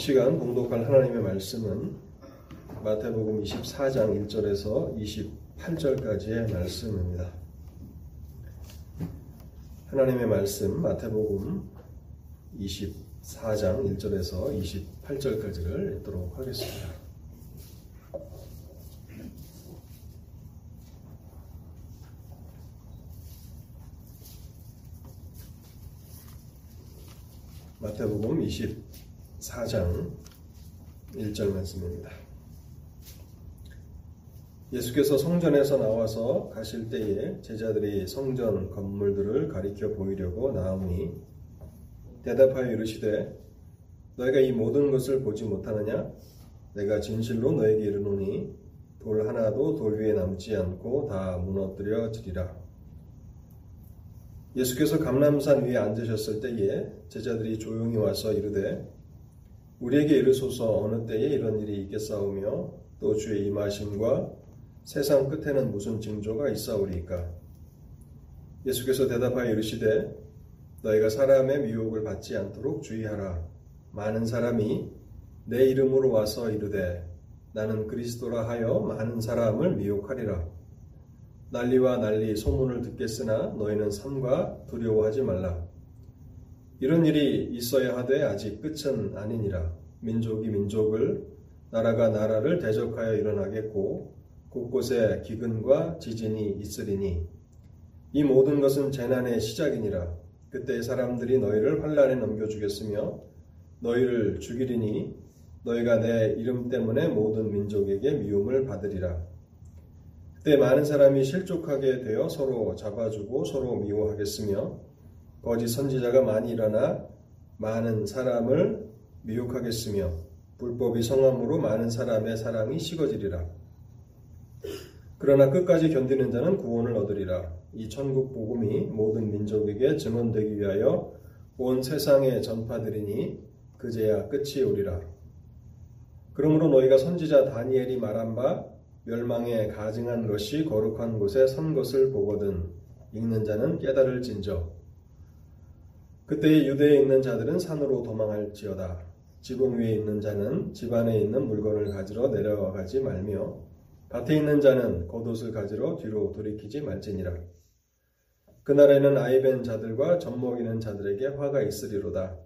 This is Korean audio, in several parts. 시간 봉독할 하나님의 말씀은 마태복음 24장 1절에서 28절까지의 말씀입니다. 하나님의 말씀 마태복음 24장 1절에서 28절까지를 읽도록 하겠습니다. 마태복음 24장 1절 말씀입니다. 예수께서 성전에서 나와서 가실 때에 제자들이 성전 건물들을 가리켜 보이려고 나오니 대답하여 이르시되 너희가 이 모든 것을 보지 못하느냐? 내가 진실로 너희에게 이르노니 돌 하나도 돌 위에 남지 않고 다 무너뜨려지리라. 예수께서 감람산 위에 앉으셨을 때에 제자들이 조용히 와서 이르되 우리에게 이르소서 어느 때에 이런 일이 있겠사오며 또 주의 임하심과 세상 끝에는 무슨 징조가 있사오리까? 예수께서 대답하여 이르시되 너희가 사람의 미혹을 받지 않도록 주의하라. 많은 사람이 내 이름으로 와서 이르되 나는 그리스도라 하여 많은 사람을 미혹하리라. 난리와 난리 소문을 듣겠으나 너희는 삼가 두려워하지 말라. 이런 일이 있어야 하되 아직 끝은 아니니라. 민족이 민족을 나라가 나라를 대적하여 일어나겠고 곳곳에 기근과 지진이 있으리니 이 모든 것은 재난의 시작이니라. 그때 사람들이 너희를 환난에 넘겨주겠으며 너희를 죽이리니 너희가 내 이름 때문에 모든 민족에게 미움을 받으리라. 그때 많은 사람이 실족하게 되어 서로 잡아주고 서로 미워하겠으며 거짓 선지자가 많이 일어나 많은 사람을 미혹하겠으며 불법이 성함으로 많은 사람의 사랑이 식어지리라. 그러나 끝까지 견디는 자는 구원을 얻으리라. 이 천국 복음이 모든 민족에게 증언되기 위하여 온 세상에 전파되리니 그제야 끝이 오리라. 그러므로 너희가 선지자 다니엘이 말한 바 멸망에 가증한 것이 거룩한 곳에 선 것을 보거든 읽는 자는 깨달을진저. 그때에 유대에 있는 자들은 산으로 도망할지어다. 지붕 위에 있는 자는 집 안에 있는 물건을 가지러 내려가지 말며 밭에 있는 자는 겉옷을 가지러 뒤로 돌이키지 말지니라. 그날에는 아이벤 자들과 젖먹이는 자들에게 화가 있으리로다.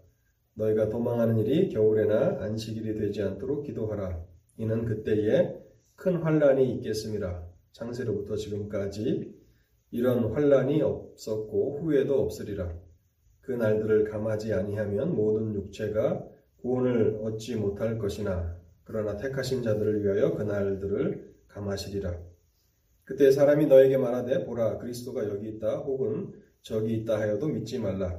너희가 도망하는 일이 겨울에나 안식일이 되지 않도록 기도하라. 이는 그때에 큰 환난이 있겠음이라. 창세로부터 지금까지 이런 환난이 없었고 후에도 없으리라. 그 날들을 감하지 아니하면 모든 육체가 구원을 얻지 못할 것이나 그러나 택하신 자들을 위하여 그 날들을 감하시리라. 그때 사람이 너에게 말하되 보라 그리스도가 여기 있다 혹은 저기 있다 하여도 믿지 말라.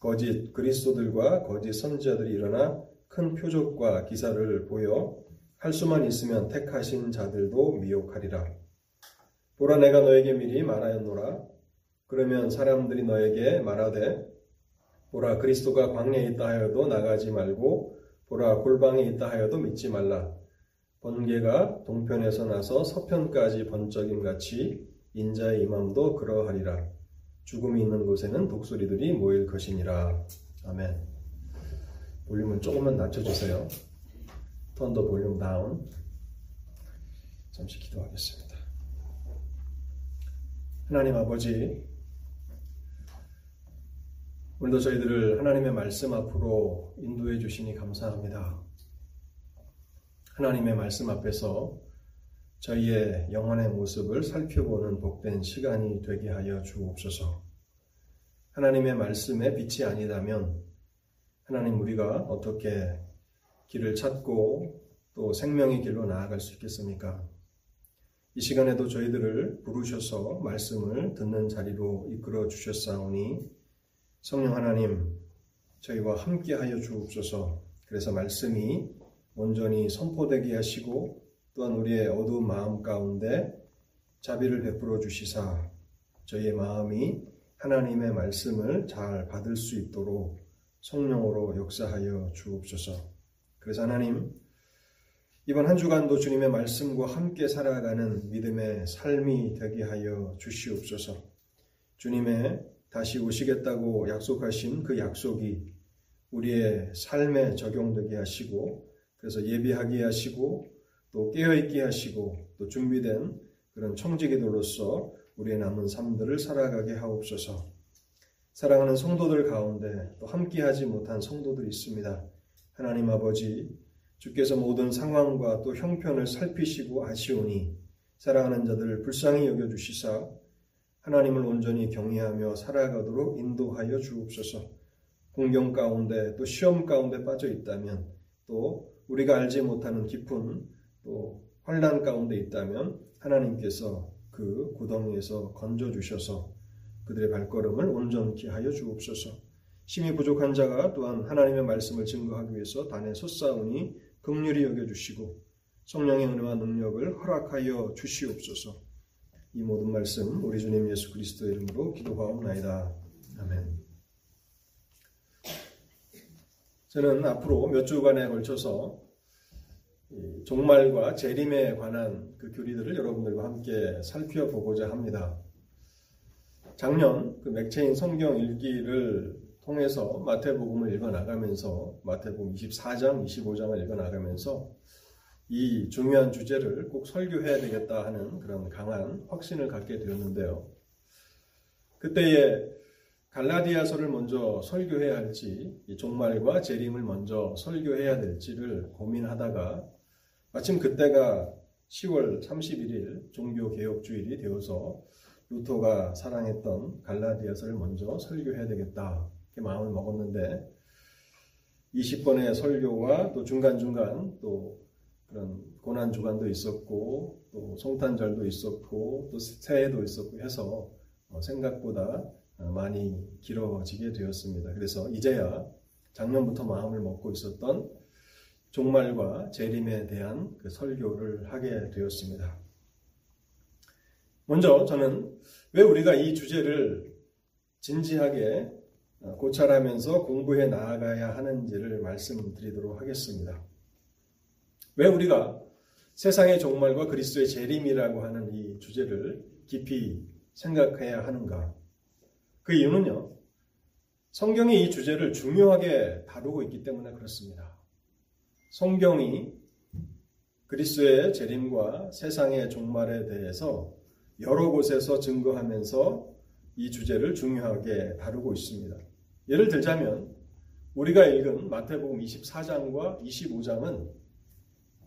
거짓 그리스도들과 거짓 선지자들이 일어나 큰 표적과 기사를 보여 할 수만 있으면 택하신 자들도 미혹하리라. 보라 내가 너에게 미리 말하였노라. 그러면 사람들이 너에게 말하되 보라 그리스도가 광야에 있다 하여도 나가지 말고 보라 골방에 있다 하여도 믿지 말라. 번개가 동편에서 나서 서편까지 번쩍임같이 인자의 임함도 그러하리라. 죽음이 있는 곳에는 독수리들이 모일 것이니라. 아멘. 볼륨은 조금만 낮춰주세요. Turn the volume down. 잠시 기도하겠습니다. 하나님 아버지, 오늘도 저희들을 하나님의 말씀 앞으로 인도해 주시니 감사합니다. 하나님의 말씀 앞에서 저희의 영혼의 모습을 살펴보는 복된 시간이 되게 하여 주옵소서. 하나님의 말씀에 빛이 아니라면 하나님 우리가 어떻게 길을 찾고 또 생명의 길로 나아갈 수 있겠습니까? 이 시간에도 저희들을 부르셔서 말씀을 듣는 자리로 이끌어 주셨사오니 성령 하나님 저희와 함께 하여 주옵소서. 그래서 말씀이 온전히 선포되게 하시고 또한 우리의 어두운 마음 가운데 자비를 베풀어 주시사 저희의 마음이 하나님의 말씀을 잘 받을 수 있도록 성령으로 역사하여 주옵소서. 그래서 하나님 이번 한 주간도 주님의 말씀과 함께 살아가는 믿음의 삶이 되게 하여 주시옵소서. 주님의 다시 오시겠다고 약속하신 그 약속이 우리의 삶에 적용되게 하시고, 그래서 예비하게 하시고, 또 깨어있게 하시고, 또 준비된 그런 청지기들로서 우리의 남은 삶들을 살아가게 하옵소서. 사랑하는 성도들 가운데 또 함께하지 못한 성도들이 있습니다. 하나님 아버지, 주께서 모든 상황과 또 형편을 살피시고 아시오니 사랑하는 자들을 불쌍히 여겨주시사 하나님을 온전히 경외하며 살아가도록 인도하여 주옵소서. 공경 가운데 또 시험 가운데 빠져 있다면, 또 우리가 알지 못하는 깊은 또 환난 가운데 있다면 하나님께서 그 구덩이에서 건져주셔서 그들의 발걸음을 온전히 하여 주옵소서. 심히 부족한 자가 또한 하나님의 말씀을 증거하기 위해서 단에 섰사오니 긍휼히 여겨주시고 성령의 은혜와 능력을 허락하여 주시옵소서. 이 모든 말씀 우리 주님 예수 그리스도의 이름으로 기도하옵나이다. 아멘. 저는 앞으로 몇 주간에 걸쳐서 종말과 재림에 관한 그 교리들을 여러분들과 함께 살펴보고자 합니다. 작년 그 맥체인 성경 읽기를 통해서 마태복음을 읽어나가면서 마태복음 24장, 25장을 읽어나가면서 이 중요한 주제를 꼭 설교해야 되겠다 하는 그런 강한 확신을 갖게 되었는데요. 그때에 갈라디아서를 먼저 설교해야 할지, 이 종말과 재림을 먼저 설교해야 될지를 고민하다가 마침 그때가 10월 31일 종교개혁주일이 되어서 루터가 사랑했던 갈라디아서를 먼저 설교해야 되겠다 이렇게 마음을 먹었는데, 20번의 설교와 또 중간중간 또 그런 고난주간도 있었고 또 성탄절도 있었고 또 새해도 있었고 해서 생각보다 많이 길어지게 되었습니다. 그래서 이제야 작년부터 마음을 먹고 있었던 종말과 재림에 대한 그 설교를 하게 되었습니다. 먼저 저는 왜 우리가 이 주제를 진지하게 고찰하면서 공부해 나아가야 하는지를 말씀드리도록 하겠습니다. 왜 우리가 세상의 종말과 그리스도의 재림이라고 하는 이 주제를 깊이 생각해야 하는가? 그 이유는요, 성경이 이 주제를 중요하게 다루고 있기 때문에 그렇습니다. 성경이 그리스도의 재림과 세상의 종말에 대해서 여러 곳에서 증거하면서 이 주제를 중요하게 다루고 있습니다. 예를 들자면 우리가 읽은 마태복음 24장과 25장은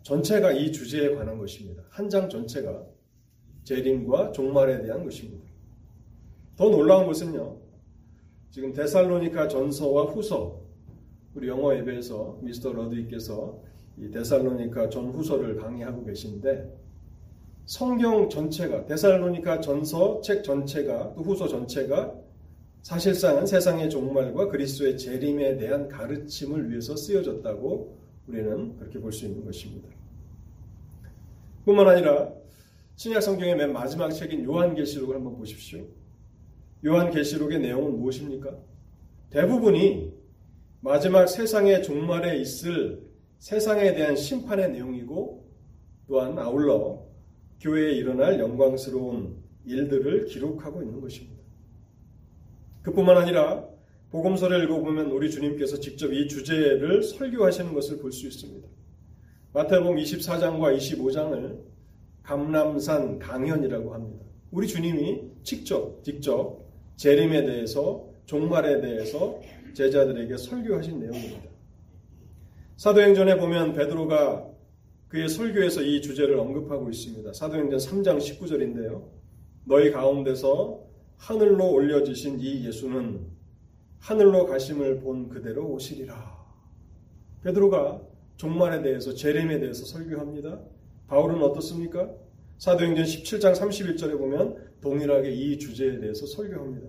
전체가 이 주제에 관한 것입니다. 한 장 전체가 재림과 종말에 대한 것입니다. 더 놀라운 것은요, 지금 데살로니가 전서와 후서, 우리 영어 예배에서 미스터 러드위께서 이 데살로니가 전 후서를 강의하고 계신데, 성경 전체가, 데살로니가 전서 책 전체가 또 후서 전체가 사실상은 세상의 종말과 그리스도의 재림에 대한 가르침을 위해서 쓰여졌다고 우리는 그렇게 볼 수 있는 것입니다. 뿐만 아니라 신약 성경의 맨 마지막 책인 요한계시록을 한번 보십시오. 요한계시록의 내용은 무엇입니까? 대부분이 마지막 세상의 종말에 있을 세상에 대한 심판의 내용이고, 또한 아울러 교회에 일어날 영광스러운 일들을 기록하고 있는 것입니다. 그뿐만 아니라 복음서를 읽어보면 우리 주님께서 직접 이 주제를 설교하시는 것을 볼 수 있습니다. 마태복음 24장과 25장을 감람산 강연이라고 합니다. 우리 주님이 직접 재림에 대해서, 종말에 대해서 제자들에게 설교하신 내용입니다. 사도행전에 보면 베드로가 그의 설교에서 이 주제를 언급하고 있습니다. 사도행전 3장 19절인데요. 너희 가운데서 하늘로 올려지신 이 예수는 하늘로 가심을 본 그대로 오시리라. 베드로가 종말에 대해서, 재림에 대해서 설교합니다. 바울은 어떻습니까? 사도행전 17장 31절에 보면 동일하게 이 주제에 대해서 설교합니다.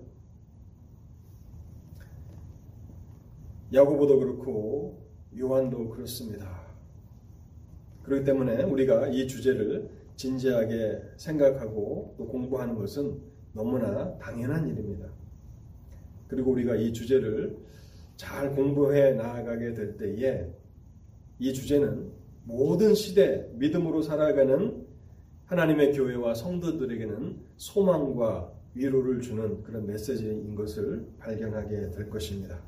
야고보도 그렇고 요한도 그렇습니다. 그렇기 때문에 우리가 이 주제를 진지하게 생각하고 또 공부하는 것은 너무나 당연한 일입니다. 그리고 우리가 이 주제를 잘 공부해 나아가게 될 때에 이 주제는 모든 시대 믿음으로 살아가는 하나님의 교회와 성도들에게는 소망과 위로를 주는 그런 메시지인 것을 발견하게 될 것입니다.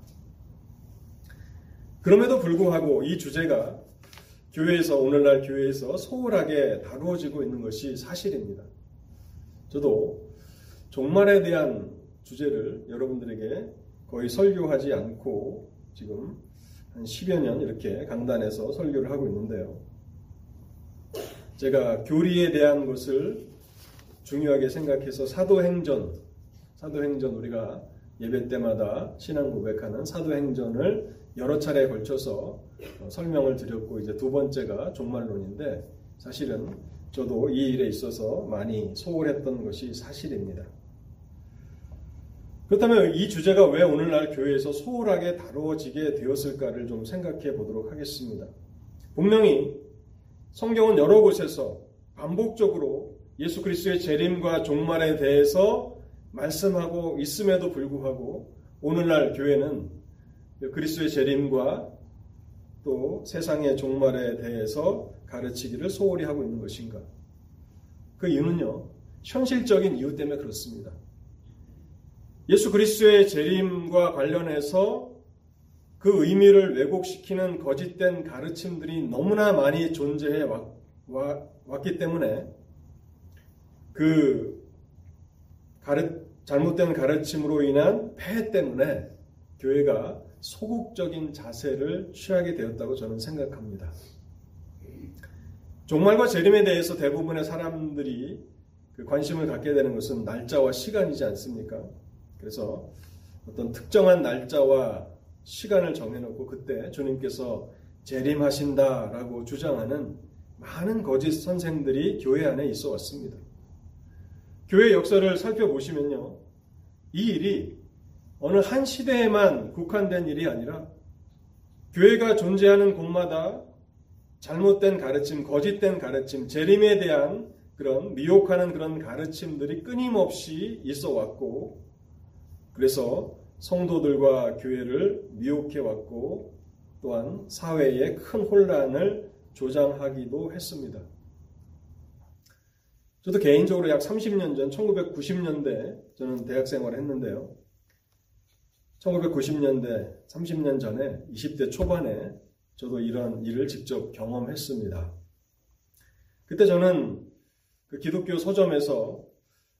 그럼에도 불구하고 이 주제가 교회에서, 오늘날 교회에서 소홀하게 다루어지고 있는 것이 사실입니다. 저도 종말에 대한 주제를 여러분들에게 거의 설교하지 않고 지금 한 10여 년 이렇게 강단에서 설교를 하고 있는데요. 제가 교리에 대한 것을 중요하게 생각해서 사도행전, 우리가 예배 때마다 신앙 고백하는 사도행전을 여러 차례에 걸쳐서 설명을 드렸고, 이제 두 번째가 종말론인데, 사실은 저도 이 일에 있어서 많이 소홀했던 것이 사실입니다. 그렇다면 이 주제가 왜 오늘날 교회에서 소홀하게 다루어지게 되었을까를 좀 생각해 보도록 하겠습니다. 분명히 성경은 여러 곳에서 반복적으로 예수 그리스도의 재림과 종말에 대해서 말씀하고 있음에도 불구하고 오늘날 교회는 그리스도의 재림과 또 세상의 종말에 대해서 가르치기를 소홀히 하고 있는 것인가? 그 이유는요, 현실적인 이유 때문에 그렇습니다. 예수 그리스도의 재림과 관련해서 그 의미를 왜곡시키는 거짓된 가르침들이 너무나 많이 존재해 왔기 때문에 그 잘못된 가르침으로 인한 폐해 때문에 교회가 소극적인 자세를 취하게 되었다고 저는 생각합니다. 종말과 재림에 대해서 대부분의 사람들이 관심을 갖게 되는 것은 날짜와 시간이지 않습니까? 그래서 어떤 특정한 날짜와 시간을 정해놓고 그때 주님께서 재림하신다라고 주장하는 많은 거짓 선생들이 교회 안에 있어 왔습니다. 교회 역사를 살펴보시면요, 이 일이 어느 한 시대에만 국한된 일이 아니라 교회가 존재하는 곳마다 잘못된 가르침, 거짓된 가르침, 재림에 대한 그런 미혹하는 그런 가르침들이 끊임없이 있어 왔고, 그래서 성도들과 교회를 미혹해 왔고 또한 사회에 큰 혼란을 조장하기도 했습니다. 저도 개인적으로 약 30년 전 1990년대 저는 대학생활을 했는데요. 1990년대 30년 전에 20대 초반에 저도 이런 일을 직접 경험했습니다. 그때 저는 그 기독교 서점에서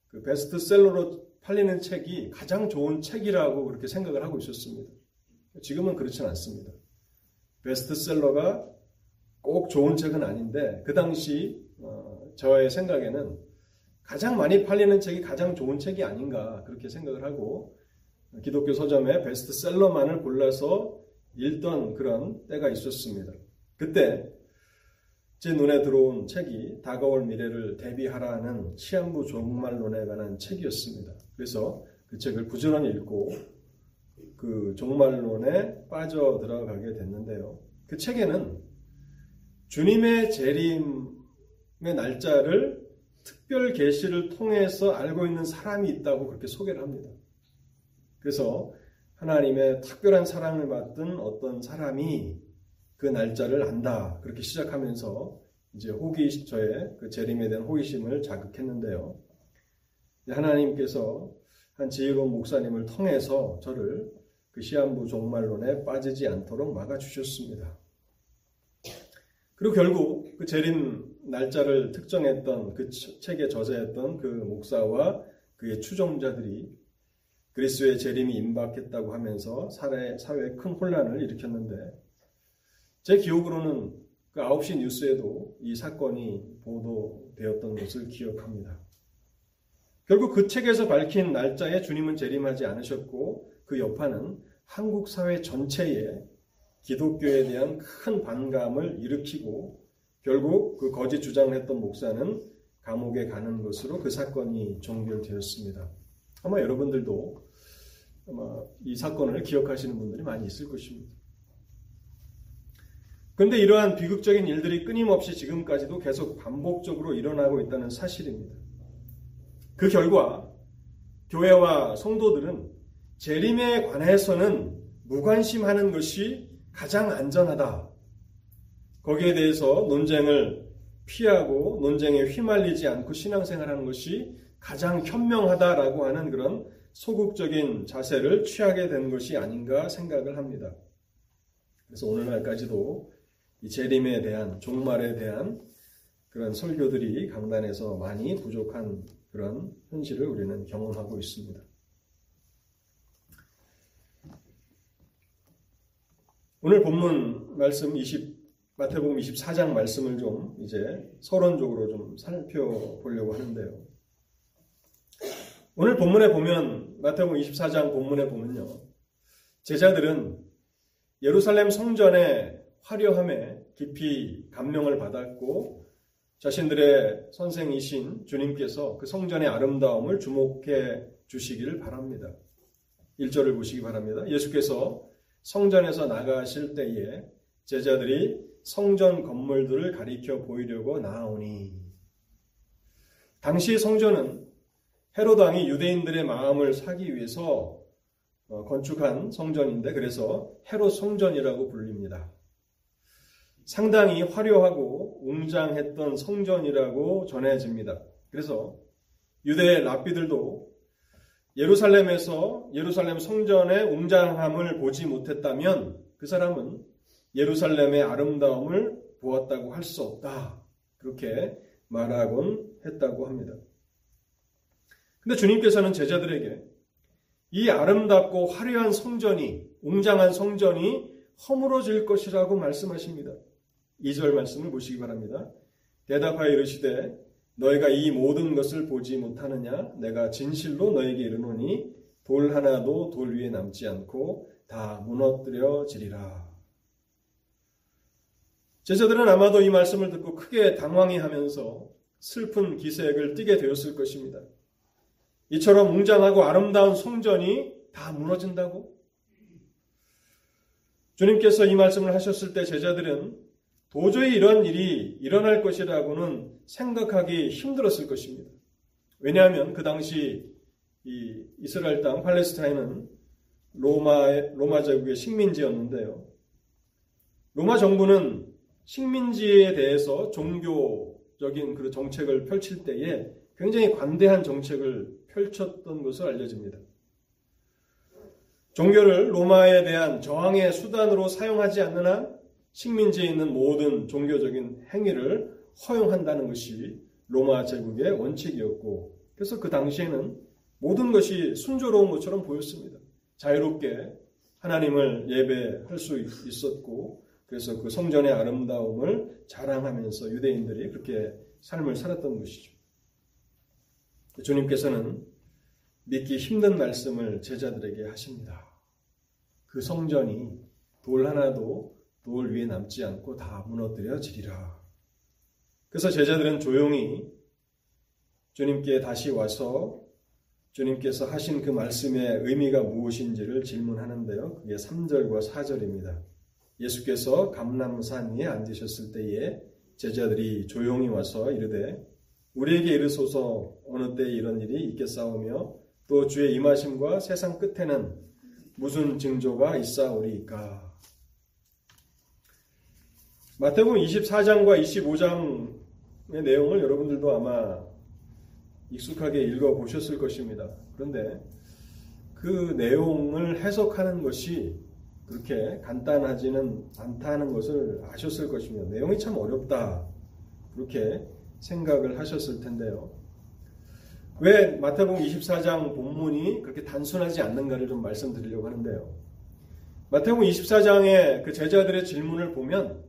그 베스트셀러로 팔리는 책이 가장 좋은 책이라고 그렇게 생각을 하고 있었습니다. 지금은 그렇진 않습니다. 베스트셀러가 꼭 좋은 책은 아닌데 그 당시 저의 생각에는 가장 많이 팔리는 책이 가장 좋은 책이 아닌가 그렇게 생각을 하고 기독교 서점에 베스트셀러만을 골라서 읽던 그런 때가 있었습니다. 그때 제 눈에 들어온 책이 다가올 미래를 대비하라는 시한부 종말론에 관한 책이었습니다. 그래서 그 책을 부지런히 읽고 그 종말론에 빠져들어가게 됐는데요. 그 책에는 주님의 재림의 날짜를 특별 계시를 통해서 알고 있는 사람이 있다고 그렇게 소개를 합니다. 그래서 하나님의 특별한 사랑을 받은 어떤 사람이 그 날짜를 안다 그렇게 시작하면서 이제 저의 그 재림에 대한 호기심을 자극했는데요. 하나님께서 한 지혜로운 목사님을 통해서 저를 그 시한부 종말론에 빠지지 않도록 막아주셨습니다. 그리고 결국 그 재림 날짜를 특정했던 그 책에 저자였던 그 목사와 그의 추종자들이 그리스도의 재림이 임박했다고 하면서 사회에 큰 혼란을 일으켰는데, 제 기억으로는 그 9시 뉴스에도 이 사건이 보도되었던 것을 기억합니다. 결국 그 책에서 밝힌 날짜에 주님은 재림하지 않으셨고 그 여파는 한국 사회 전체에 기독교에 대한 큰 반감을 일으키고 결국 그 거짓 주장을 했던 목사는 감옥에 가는 것으로 그 사건이 종결되었습니다. 아마 여러분들도 이 사건을 기억하시는 분들이 많이 있을 것입니다. 그런데 이러한 비극적인 일들이 끊임없이 지금까지도 계속 반복적으로 일어나고 있다는 사실입니다. 그 결과 교회와 성도들은 재림에 관해서는 무관심하는 것이 가장 안전하다, 거기에 대해서 논쟁을 피하고 논쟁에 휘말리지 않고 신앙생활하는 것이 가장 현명하다라고 하는 그런 소극적인 자세를 취하게 된 것이 아닌가 생각을 합니다. 그래서 오늘날까지도 이 재림에 대한, 종말에 대한 그런 설교들이 강단에서 많이 부족한 그런 현실을 우리는 경험하고 있습니다. 오늘 본문 말씀 마태복음 24장 말씀을 좀 이제 서론적으로 좀 살펴보려고 하는데요. 오늘 본문에 보면 마태복음 24장 본문에 보면요. 제자들은 예루살렘 성전의 화려함에 깊이 감명을 받았고 자신들의 선생이신 주님께서 그 성전의 아름다움을 주목해 주시기를 바랍니다. 1절을 보시기 바랍니다. 예수께서 성전에서 나가실 때에 제자들이 성전 건물들을 가리켜 보이려고 나아오니, 당시 성전은 헤롯 왕이 유대인들의 마음을 사기 위해서 건축한 성전인데, 그래서 헤롯 성전이라고 불립니다. 상당히 화려하고 웅장했던 성전이라고 전해집니다. 그래서 유대의 랍비들도 예루살렘에서 예루살렘 성전의 웅장함을 보지 못했다면 그 사람은 예루살렘의 아름다움을 보았다고 할 수 없다, 그렇게 말하곤 했다고 합니다. 근데 주님께서는 제자들에게 이 아름답고 화려한 성전이, 웅장한 성전이 허물어질 것이라고 말씀하십니다. 2절 말씀을 보시기 바랍니다. 대답하여 이르시되 너희가 이 모든 것을 보지 못하느냐? 내가 진실로 너에게 이르노니 돌 하나도 돌 위에 남지 않고 다 무너뜨려지리라. 제자들은 아마도 이 말씀을 듣고 크게 당황해하면서 슬픈 기색을 띠게 되었을 것입니다. 이처럼 웅장하고 아름다운 성전이 다 무너진다고? 주님께서 이 말씀을 하셨을 때 제자들은 도저히 이런 일이 일어날 것이라고는 생각하기 힘들었을 것입니다. 왜냐하면 그 당시 이 이스라엘 땅 팔레스타인은 로마 제국의 식민지였는데요. 로마 정부는 식민지에 대해서 종교적인 그 정책을 펼칠 때에 굉장히 관대한 정책을 펼쳤던 것으로 알려집니다. 종교를 로마에 대한 저항의 수단으로 사용하지 않는 한 식민지에 있는 모든 종교적인 행위를 허용한다는 것이 로마 제국의 원칙이었고, 그래서 그 당시에는 모든 것이 순조로운 것처럼 보였습니다. 자유롭게 하나님을 예배할 수 있었고, 그래서 그 성전의 아름다움을 자랑하면서 유대인들이 그렇게 삶을 살았던 것이죠. 주님께서는 믿기 힘든 말씀을 제자들에게 하십니다. 그 성전이 돌 하나도 돌 위에 남지 않고 다 무너뜨려지리라. 그래서 제자들은 조용히 주님께 다시 와서 주님께서 하신 그 말씀의 의미가 무엇인지를 질문하는데요. 그게 3절과 4절입니다. 예수께서 감람산 위에 앉으셨을 때에 제자들이 조용히 와서 이르되 우리에게 이르소서 어느 때에 이런 일이 있겠사오며 또 주의 임하심과 세상 끝에는 무슨 징조가 있사오리까. 마태복음 24장과 25장의 내용을 여러분들도 아마 익숙하게 읽어보셨을 것입니다. 그런데 그 내용을 해석하는 것이 그렇게 간단하지는 않다는 것을 아셨을 것입니다. 내용이 참 어렵다, 그렇게 생각을 하셨을 텐데요. 왜 마태복음 24장 본문이 그렇게 단순하지 않는가를 좀 말씀드리려고 하는데요. 마태복음 24장의 그 제자들의 질문을 보면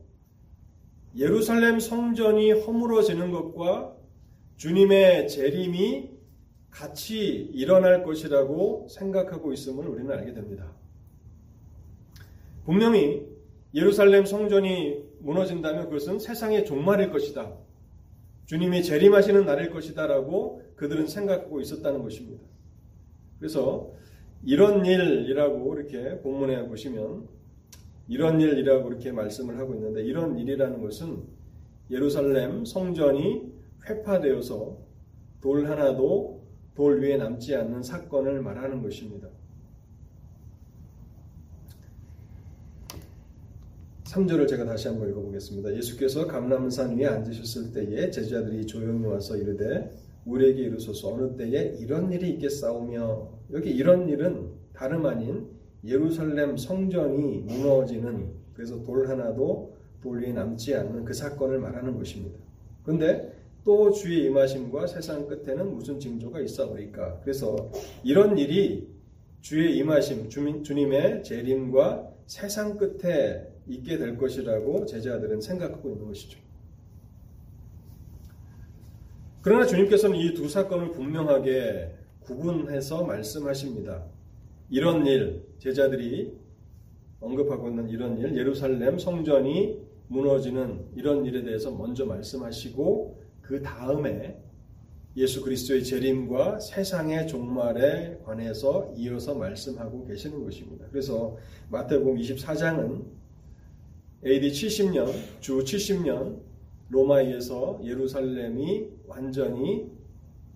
예루살렘 성전이 허물어지는 것과 주님의 재림이 같이 일어날 것이라고 생각하고 있음을 우리는 알게 됩니다. 분명히 예루살렘 성전이 무너진다면 그것은 세상의 종말일 것이다, 주님이 재림하시는 날일 것이다 라고 그들은 생각하고 있었다는 것입니다. 그래서 이런 일이라고 이렇게 본문에 보시면 이런 일이라고 이렇게 말씀을 하고 있는데, 이런 일이라는 것은 예루살렘 성전이 훼파되어서 돌 하나도 돌 위에 남지 않는 사건을 말하는 것입니다. 3절을 제가 다시 한번 읽어보겠습니다. 예수께서 감람산 위에 앉으셨을 때에 제자들이 조용히 와서 이르되 우리에게 이르소서 어느 때에 이런 일이 있겠사오며, 여기 이런 일은 다름 아닌 예루살렘 성전이 무너지는 그래서 돌 하나도 돌 위에 남지 않는 그 사건을 말하는 것입니다. 그런데 또 주의 임하심과 세상 끝에는 무슨 징조가 있사오리까? 그래서 이런 일이 주의 임하심, 주님의 재림과 세상 끝에 있게 될 것이라고 제자들은 생각하고 있는 것이죠. 그러나 주님께서는 이 두 사건을 분명하게 구분해서 말씀하십니다. 이런 일, 제자들이 언급하고 있는 이런 일, 예루살렘 성전이 무너지는 이런 일에 대해서 먼저 말씀하시고 그 다음에 예수 그리스도의 재림과 세상의 종말에 관해서 이어서 말씀하고 계시는 것입니다. 그래서 마태복음 24장은 AD 70년, 주 70년 로마에서 예루살렘이 완전히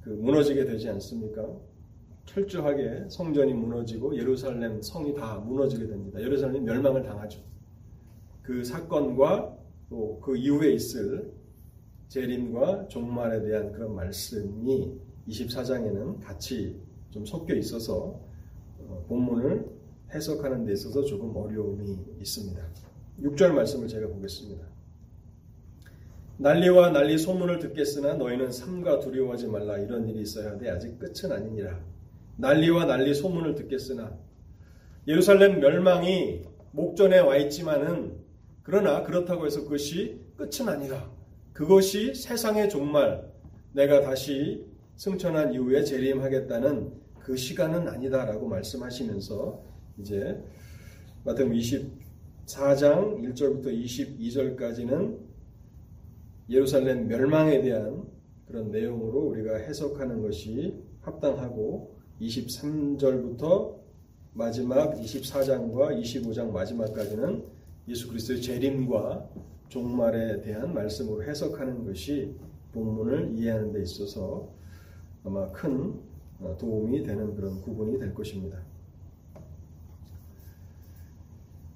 무너지게 되지 않습니까? 철저하게 성전이 무너지고 예루살렘 성이 다 무너지게 됩니다. 예루살렘이 멸망을 당하죠. 그 사건과 또 그 이후에 있을 재림과 종말에 대한 그런 말씀이 24장에는 같이 좀 섞여 있어서 본문을 해석하는 데 있어서 조금 어려움이 있습니다. 6절 말씀을 제가 보겠습니다. 난리와 난리 소문을 듣겠으나 너희는 삼가 두려워하지 말라. 이런 일이 있어야 하되 아직 끝은 아니니라. 난리와 난리 소문을 듣겠으나, 예루살렘 멸망이 목전에 와 있지만은, 그러나 그렇다고 해서 그것이 끝은 아니라, 그것이 세상의 종말, 내가 다시 승천한 이후에 재림하겠다는 그 시간은 아니다라고 말씀하시면서 이제 마태복음 24장 1절부터 22절까지는 예루살렘 멸망에 대한 그런 내용으로 우리가 해석하는 것이 합당하고, 23절부터 마지막 24장과 25장 마지막까지는 예수 그리스도의 재림과 종말에 대한 말씀으로 해석하는 것이 본문을 이해하는 데 있어서 아마 큰 도움이 되는 그런 구분이 될 것입니다.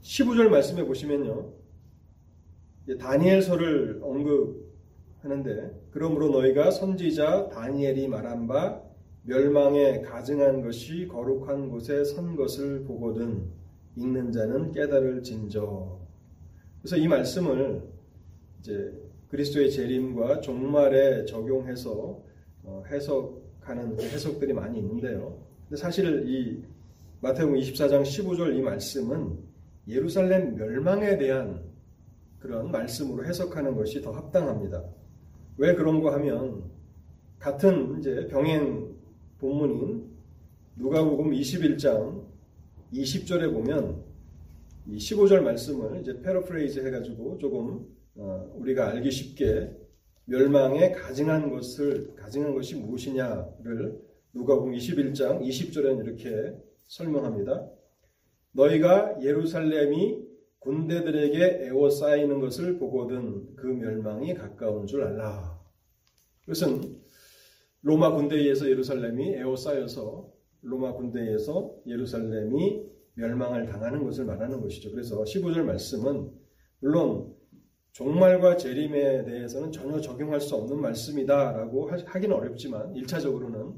15절 말씀해 보시면요, 다니엘서를 언급하는데, 그러므로 너희가 선지자 다니엘이 말한 바 멸망에 가증한 것이 거룩한 곳에 선 것을 보거든 읽는 자는 깨달을 진저. 그래서 이 말씀을 이제 그리스도의 재림과 종말에 적용해서 해석하는 해석들이 많이 있는데요. 근데 사실 이 마태복음 24장 15절 이 말씀은 예루살렘 멸망에 대한 그런 말씀으로 해석하는 것이 더 합당합니다. 왜 그런가 하면, 같은 이제 병행 본문인 누가복음 21장 20절에 보면 이 15절 말씀을 이제 패러프레이즈 해가지고 조금 우리가 알기 쉽게 멸망에 가증한 것이 무엇이냐를 누가복음 21장 20절에는 이렇게 설명합니다. 너희가 예루살렘이 군대들에게 애워싸이는 것을 보거든 그 멸망이 가까운 줄 알라. 이것은 로마 군대에서 예루살렘이 애워싸여서 로마 군대에서 예루살렘이 멸망을 당하는 것을 말하는 것이죠. 그래서 15절 말씀은 물론 종말과 재림에 대해서는 전혀 적용할 수 없는 말씀이다라고 하기는 어렵지만 1차적으로는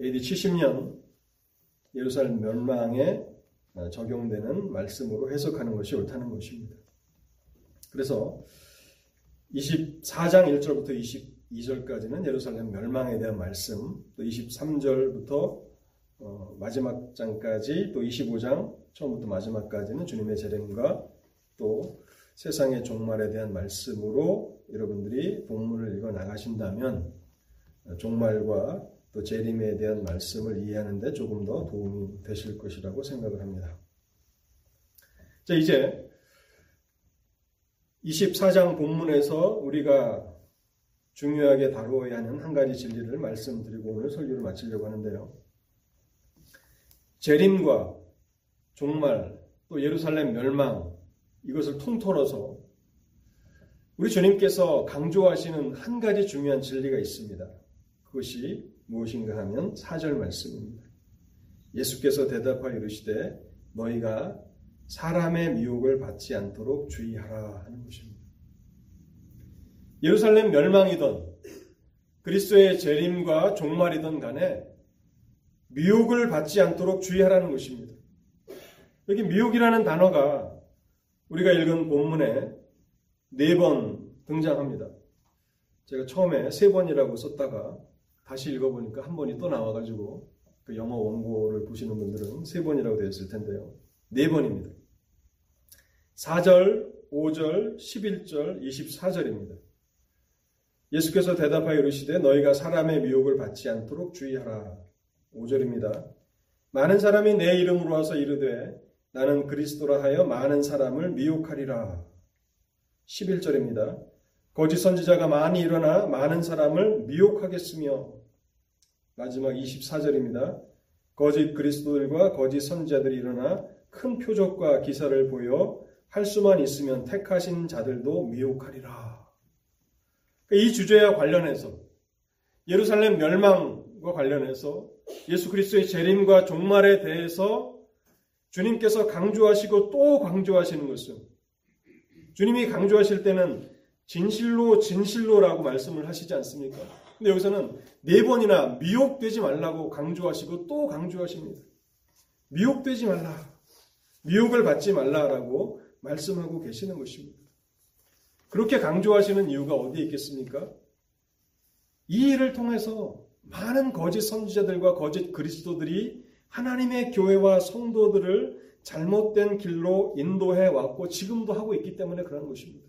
AD 70년 예루살렘 멸망에 적용되는 말씀으로 해석하는 것이 옳다는 것입니다. 그래서 24장 1절부터 22절까지는 예루살렘 멸망에 대한 말씀, 또 23절부터 마지막 장까지, 또 25장 처음부터 마지막까지는 주님의 재림과 또 세상의 종말에 대한 말씀으로 여러분들이 본문을 읽어 나가신다면 종말과 또 재림에 대한 말씀을 이해하는 데 조금 더 도움이 되실 것이라고 생각을 합니다. 자, 이제 24장 본문에서 우리가 중요하게 다루어야 하는 한 가지 진리를 말씀드리고 오늘 설교를 마치려고 하는데요. 재림과 종말, 또 예루살렘 멸망, 이것을 통틀어서 우리 주님께서 강조하시는 한 가지 중요한 진리가 있습니다. 그것이 무엇인가 하면 4절 말씀입니다. 예수께서 대답하여 이르시되 너희가 사람의 미혹을 받지 않도록 주의하라 하는 것입니다. 예루살렘 멸망이든 그리스도의 재림과 종말이든 간에 미혹을 받지 않도록 주의하라는 것입니다. 여기 미혹이라는 단어가 우리가 읽은 본문에 4번 등장합니다. 제가 처음에 3번이라고 썼다가 다시 읽어보니까 1번이 또 나와가지고 그 영어 원고를 보시는 분들은 3번이라고 되어 있을 텐데요. 4번입니다. 4절, 5절, 11절, 24절입니다. 예수께서 대답하여 이르시되 너희가 사람의 미혹을 받지 않도록 주의하라. 5절입니다. 많은 사람이 내 이름으로 와서 이르되 나는 그리스도라 하여 많은 사람을 미혹하리라. 11절입니다. 거짓 선지자가 많이 일어나 많은 사람을 미혹하겠으며 마지막 24절입니다. 거짓 그리스도들과 거짓 선지자들이 일어나 큰 표적과 기사를 보여 할 수만 있으면 택하신 자들도 미혹하리라. 이 주제와 관련해서 예루살렘 멸망과 관련해서 예수 그리스도의 재림과 종말에 대해서 주님께서 강조하시고 또 강조하시는 것은 주님이 강조하실 때는 진실로 진실로라고 말씀을 하시지 않습니까? 근데 여기서는 4번이나 미혹되지 말라고 강조하시고 또 강조하십니다. 미혹되지 말라. 미혹을 받지 말라라고 말씀하고 계시는 것입니다. 그렇게 강조하시는 이유가 어디에 있겠습니까? 이 일을 통해서 많은 거짓 선지자들과 거짓 그리스도들이 하나님의 교회와 성도들을 잘못된 길로 인도해 왔고 지금도 하고 있기 때문에 그런 것입니다.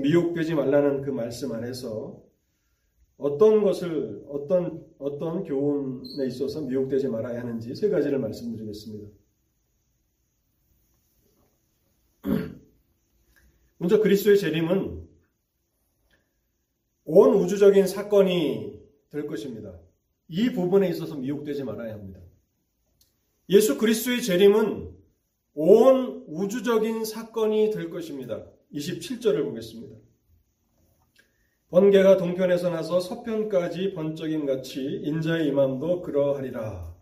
미혹되지 말라는 그 말씀 안에서 어떤 교훈에 있어서 미혹되지 말아야 하는지 3가지를 말씀드리겠습니다. 먼저 그리스도의 재림은 온 우주적인 사건이 될 것입니다. 이 부분에 있어서 미혹되지 말아야 합니다. 예수 그리스도의 재림은 온 우주적인 사건이 될 것입니다. 27절을 보겠습니다. 번개가 동편에서 나서 서편까지 번쩍임 같이 인자의 임함도 그러하리라.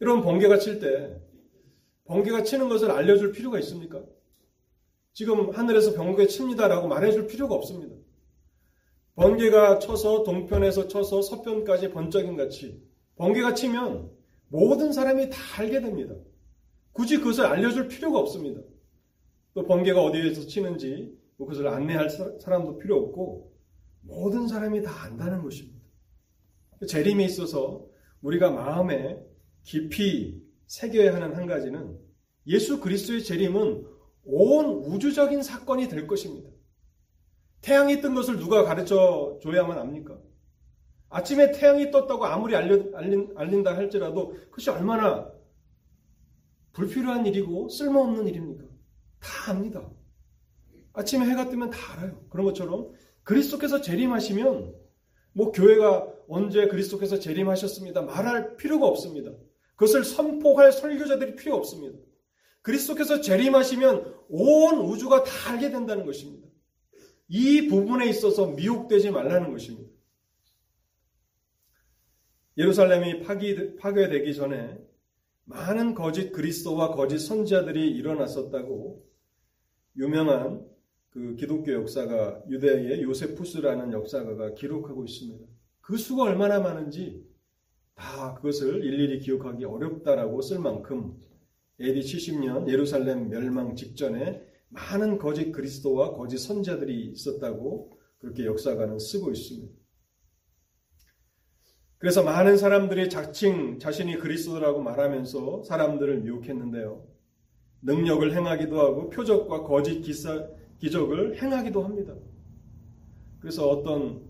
이런 번개가 칠 때 번개가 치는 것을 알려줄 필요가 있습니까? 지금 하늘에서 번개 칩니다라고 말해줄 필요가 없습니다. 번개가 쳐서 동편에서 쳐서 서편까지 번쩍임 같이 번개가 치면 모든 사람이 다 알게 됩니다. 굳이 그것을 알려줄 필요가 없습니다. 또 번개가 어디에서 치는지 그것을 안내할 사람도 필요 없고 모든 사람이 다 안다는 것입니다. 재림에 있어서 우리가 마음에 깊이 새겨야 하는 한 가지는 예수 그리스도의 재림은 온 우주적인 사건이 될 것입니다. 태양이 뜬 것을 누가 가르쳐 줘야만 압니까? 아침에 태양이 떴다고 아무리 알린다 할지라도 그것이 얼마나 불필요한 일이고 쓸모없는 일입니까? 다 압니다. 아침에 해가 뜨면 다 알아요. 그런 것처럼 그리스도께서 재림하시면 교회가 언제 그리스도께서 재림하셨습니다. 말할 필요가 없습니다. 그것을 선포할 설교자들이 필요 없습니다. 그리스도께서 재림하시면 온 우주가 다 알게 된다는 것입니다. 이 부분에 있어서 미혹되지 말라는 것입니다. 예루살렘이 파괴되기 전에 많은 거짓 그리스도와 거짓 선지자들이 일어났었다고 유명한 그 기독교 역사가 유대의 요세푸스라는 역사가가 기록하고 있습니다. 그 수가 얼마나 많은지 다 그것을 일일이 기억하기 어렵다라고 쓸 만큼 AD 70년 예루살렘 멸망 직전에 많은 거짓 그리스도와 거짓 선지자들이 있었다고 그렇게 역사가는 쓰고 있습니다. 그래서 많은 사람들이 자신이 그리스도라고 말하면서 사람들을 미혹했는데요. 능력을 행하기도 하고 표적과 거짓 기적을 행하기도 합니다. 그래서 어떤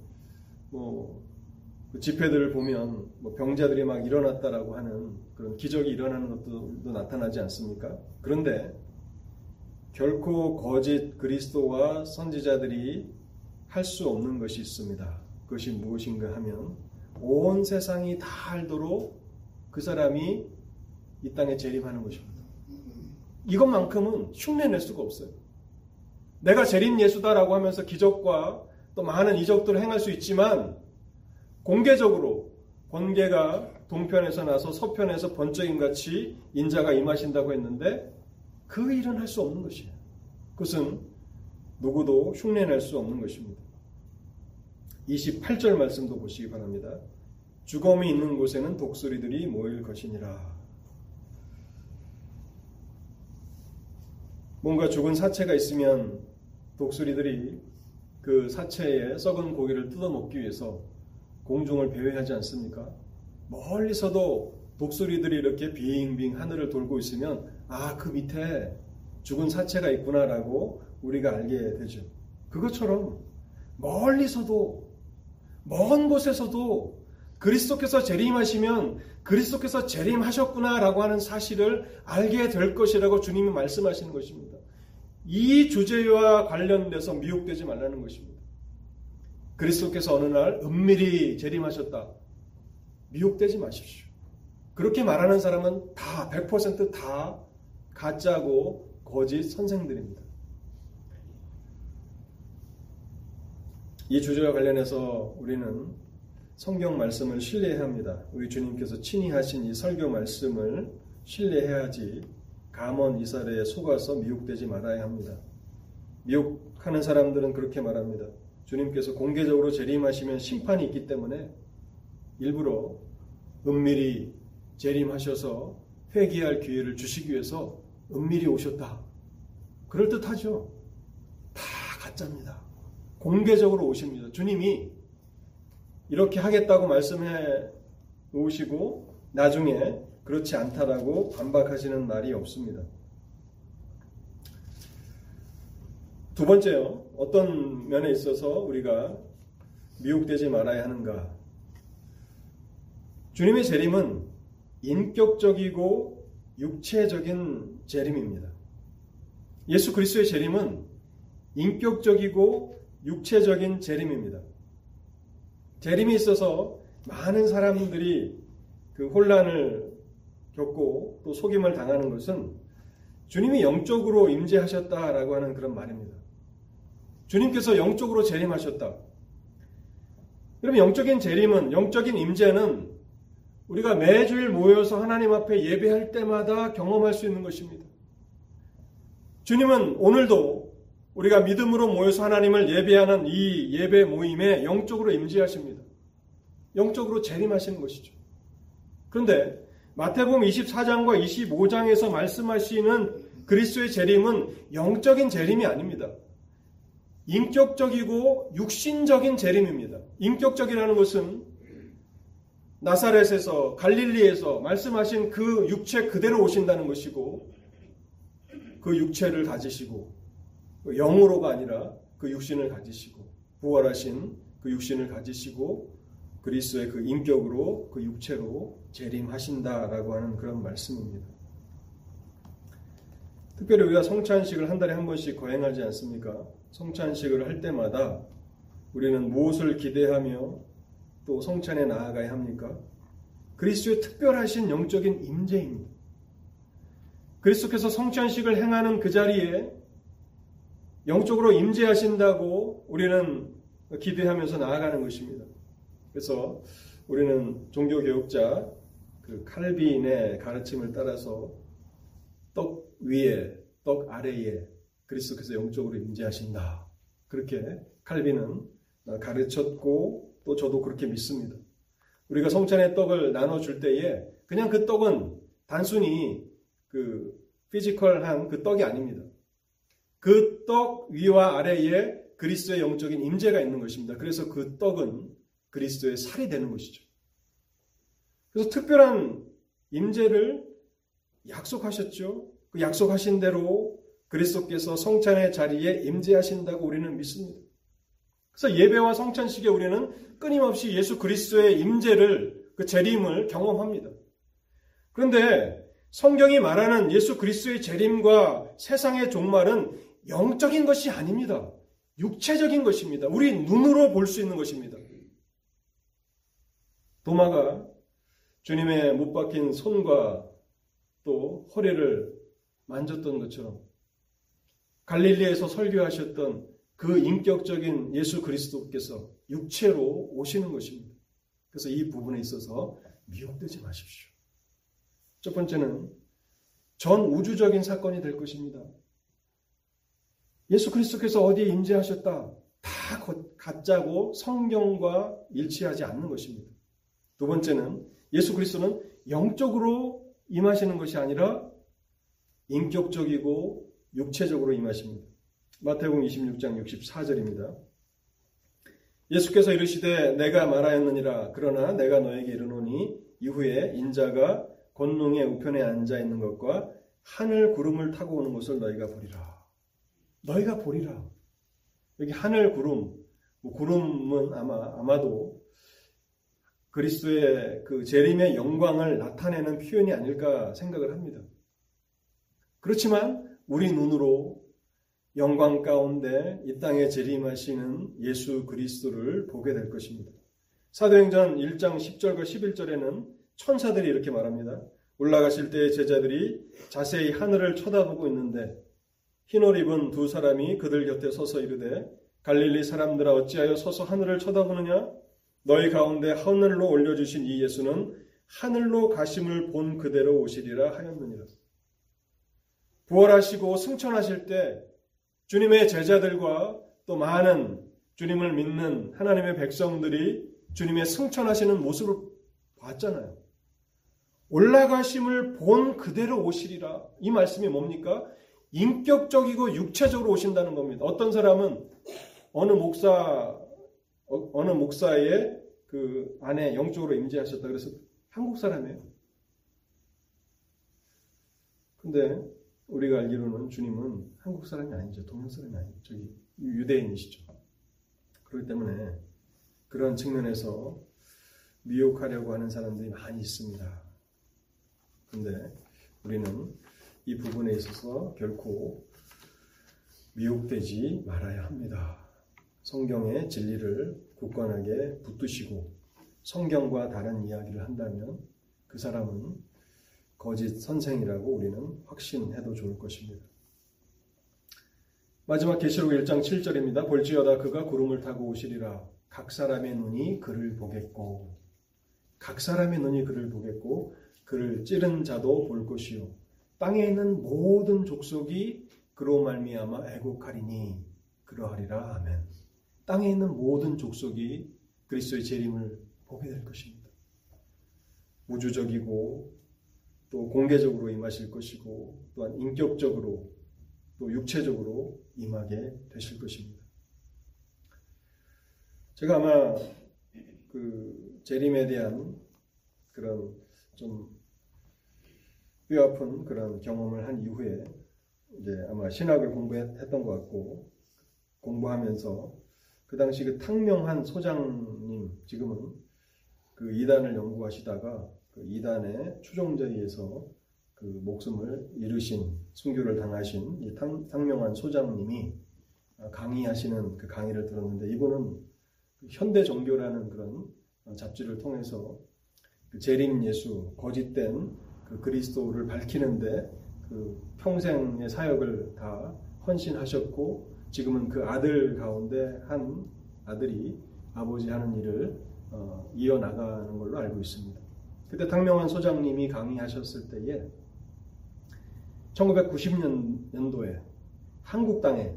그 집회들을 보면 병자들이 막 일어났다라고 하는 그런 기적이 일어나는 것도 나타나지 않습니까? 그런데 결코 거짓 그리스도와 선지자들이 할 수 없는 것이 있습니다. 그것이 무엇인가 하면 온 세상이 다 알도록 그 사람이 이 땅에 재림하는 것입니다. 이것만큼은 흉내낼 수가 없어요. 내가 재림 예수다라고 하면서 기적과 또 많은 이적들을 행할 수 있지만 공개적으로 번개가 동편에서 나서 서편에서 번쩍임같이 인자가 임하신다고 했는데 그 일은 할 수 없는 것이에요. 그것은 누구도 흉내낼 수 없는 것입니다. 28절 말씀도 보시기 바랍니다. 주검이 있는 곳에는 독수리들이 모일 것이니라. 뭔가 죽은 사체가 있으면 독수리들이 그 사체의 썩은 고기를 뜯어먹기 위해서 공중을 배회하지 않습니까? 멀리서도 독수리들이 이렇게 빙빙 하늘을 돌고 있으면 아, 그 밑에 죽은 사체가 있구나라고 우리가 알게 되죠. 그것처럼 멀리서도 먼 곳에서도 그리스도께서 재림하시면 그리스도께서 재림하셨구나라고 하는 사실을 알게 될 것이라고 주님이 말씀하시는 것입니다. 이 주제와 관련돼서 미혹되지 말라는 것입니다. 그리스도께서 어느 날 은밀히 재림하셨다. 미혹되지 마십시오. 그렇게 말하는 사람은 다 100% 다 가짜고 거짓 선생들입니다. 이 주제와 관련해서 우리는 성경 말씀을 신뢰해야 합니다. 우리 주님께서 친히 하신 이 설교 말씀을 신뢰해야지 감언 이사래에 속아서 미혹되지 말아야 합니다. 미혹하는 사람들은 그렇게 말합니다. 주님께서 공개적으로 재림하시면 심판이 있기 때문에 일부러 은밀히 재림하셔서 회개할 기회를 주시기 위해서 은밀히 오셨다. 그럴듯하죠. 다 가짜입니다. 공개적으로 오십니다. 주님이 이렇게 하겠다고 말씀해 놓으시고 나중에 그렇지 않다라고 반박하시는 말이 없습니다. 두 번째요. 어떤 면에 있어서 우리가 미혹되지 말아야 하는가? 주님의 재림은 인격적이고 육체적인 재림입니다. 예수 그리스도의 재림은 인격적이고 육체적인 재림입니다. 재림이 있어서 많은 사람들이 그 혼란을 겪고 또 속임을 당하는 것은 주님이 영적으로 임재하셨다라고 하는 그런 말입니다. 주님께서 영적으로 재림하셨다. 그럼 영적인 재림은, 영적인 임재는 우리가 매주일 모여서 하나님 앞에 예배할 때마다 경험할 수 있는 것입니다. 주님은 오늘도 우리가 믿음으로 모여서 하나님을 예배하는 이 예배 모임에 영적으로 임재하십니다. 영적으로 재림하시는 것이죠. 그런데 마태복음 24장과 25장에서 말씀하시는 그리스도의 재림은 영적인 재림이 아닙니다. 인격적이고 육신적인 재림입니다. 인격적이라는 것은 나사렛에서 갈릴리에서 말씀하신 그 육체 그대로 오신다는 것이고 그 육체를 가지시고 영으로가 아니라 그 육신을 가지시고 부활하신 그 육신을 가지시고 그리스도의 그 인격으로 그 육체로 재림하신다라고 하는 그런 말씀입니다. 특별히 우리가 성찬식을 한 달에 한 번씩 거행하지 않습니까? 성찬식을 할 때마다 우리는 무엇을 기대하며 또 성찬에 나아가야 합니까? 그리스도의 특별하신 영적인 임재입니다. 그리스도께서 성찬식을 행하는 그 자리에 영적으로 임재하신다고 우리는 기대하면서 나아가는 것입니다. 그래서 우리는 종교개혁자 그 칼빈의 가르침을 따라서 떡 위에, 떡 아래에 그리스도께서 영적으로 임재하신다. 그렇게 칼빈은 가르쳤고 또 저도 그렇게 믿습니다. 우리가 성찬의 떡을 나눠줄 때에 그냥 그 떡은 단순히 그 피지컬한 그 떡이 아닙니다. 그 떡 위와 아래에 그리스도의 영적인 임재가 있는 것입니다. 그래서 그 떡은 그리스도의 살이 되는 것이죠. 그래서 특별한 임재를 약속하셨죠. 그 약속하신 대로 그리스도께서 성찬의 자리에 임재하신다고 우리는 믿습니다. 그래서 예배와 성찬식에 우리는 끊임없이 예수 그리스도의 임재를, 그 재림을 경험합니다. 그런데 성경이 말하는 예수 그리스도의 재림과 세상의 종말은 영적인 것이 아닙니다. 육체적인 것입니다. 우리 눈으로 볼 수 있는 것입니다. 도마가 주님의 못 박힌 손과 또 허리를 만졌던 것처럼 갈릴리에서 설교하셨던 그 인격적인 예수 그리스도께서 육체로 오시는 것입니다. 그래서 이 부분에 있어서 미혹되지 마십시오. 첫 번째는 전 우주적인 사건이 될 것입니다. 예수 그리스도께서 어디에 임재하셨다. 다 가짜고 성경과 일치하지 않는 것입니다. 두 번째는 예수 그리스도는 영적으로 임하시는 것이 아니라 인격적이고 육체적으로 임하십니다. 마태복음 26장 64절입니다. 예수께서 이르시되 내가 말하였느니라. 그러나 내가 너에게 이르노니 이후에 인자가 권능의 우편에 앉아 있는 것과 하늘 구름을 타고 오는 것을 너희가 보리라. 너희가 보리라. 여기 하늘 구름, 구름은 아마도 그리스도의 그 재림의 영광을 나타내는 표현이 아닐까 생각을 합니다. 그렇지만 우리 눈으로 영광 가운데 이 땅에 재림하시는 예수 그리스도를 보게 될 것입니다. 사도행전 1장 10절과 11절에는 천사들이 이렇게 말합니다. 올라가실 때에 제자들이 자세히 하늘을 쳐다보고 있는데 흰옷 입은 두 사람이 그들 곁에 서서 이르되 갈릴리 사람들아 어찌하여 서서 하늘을 쳐다보느냐? 너희 가운데 하늘로 올려주신 이 예수는 하늘로 가심을 본 그대로 오시리라 하였느니라. 부활하시고 승천하실 때 주님의 제자들과 또 많은 주님을 믿는 하나님의 백성들이 주님의 승천하시는 모습을 봤잖아요. 올라가심을 본 그대로 오시리라. 이 말씀이 뭡니까? 인격적이고 육체적으로 오신다는 겁니다. 어떤 사람은 어느 목사의 그 아내 영적으로 임재하셨다 그래서 한국 사람이에요. 근데 우리가 알기로는 주님은 한국 사람이 아니죠. 동양 사람이 아니죠. 저기 유대인이시죠. 그렇기 때문에 그런 측면에서 미혹하려고 하는 사람들이 많이 있습니다. 근데 우리는 이 부분에 있어서 결코 미혹되지 말아야 합니다. 성경의 진리를 굳건하게 붙드시고 성경과 다른 이야기를 한다면 그 사람은 거짓 선생이라고 우리는 확신해도 좋을 것입니다. 마지막 계시록 1장 7절입니다. 볼지어다 그가 구름을 타고 오시리라. 각 사람의 눈이 그를 보겠고 그를 찌른 자도 볼 것이요 땅에 있는 모든 족속이 그로 말미암아 애곡하리니 그러하리라. 아멘. 땅에 있는 모든 족속이 그리스도의 재림을 보게 될 것입니다. 우주적이고 또 공개적으로 임하실 것이고 또한 인격적으로 또 육체적으로 임하게 되실 것입니다. 제가 아마 그 재림에 대한 그런 좀 뼈아픈 그런 경험을 한 이후에 이제 아마 신학을 공부했던 것 같고 공부하면서 그 당시 그 탕명한 소장님 지금은 그 이단을 연구하시다가 그 이단의 추종자에 의해서 그 목숨을 잃으신 순교를 당하신 이 탕명한 소장님이 강의하시는 그 강의를 들었는데 이분은 현대종교라는 그런 잡지를 통해서 그 재림 예수 거짓된 그 그리스도를 밝히는데 그 평생의 사역을 다 헌신하셨고 지금은 그 아들 가운데 한 아들이 아버지 하는 일을 이어나가는 걸로 알고 있습니다. 그때 탕명한 소장님이 강의하셨을 때에 1990년도에 한국 땅에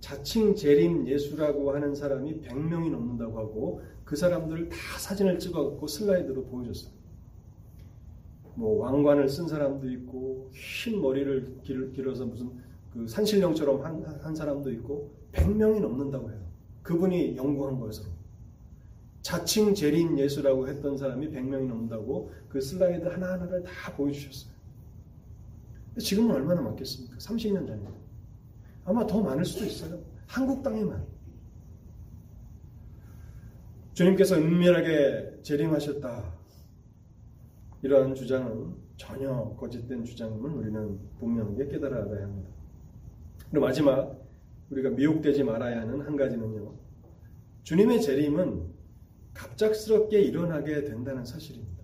자칭 재림 예수라고 하는 사람이 100명이 넘는다고 하고 그 사람들을 다 사진을 찍어갖고 슬라이드로 보여줬어요. 뭐 왕관을 쓴 사람도 있고 흰 머리를 길어서 무슨 그 산신령처럼 한 사람도 있고 100명이 넘는다고 해요. 그분이 연구한 거여서 자칭 재림 예수라고 했던 사람이 100명이 넘는다고 그 슬라이드 하나하나를 다 보여주셨어요. 지금은 얼마나 많겠습니까? 30년 전에 아마 더 많을 수도 있어요. 한국 땅에만. 주님께서 은밀하게 재림하셨다. 이러한 주장은 전혀 거짓된 주장임을 우리는 분명하게 깨달아야 합니다. 그리고 마지막 우리가 미혹되지 말아야 하는 한 가지는요. 주님의 재림은 갑작스럽게 일어나게 된다는 사실입니다.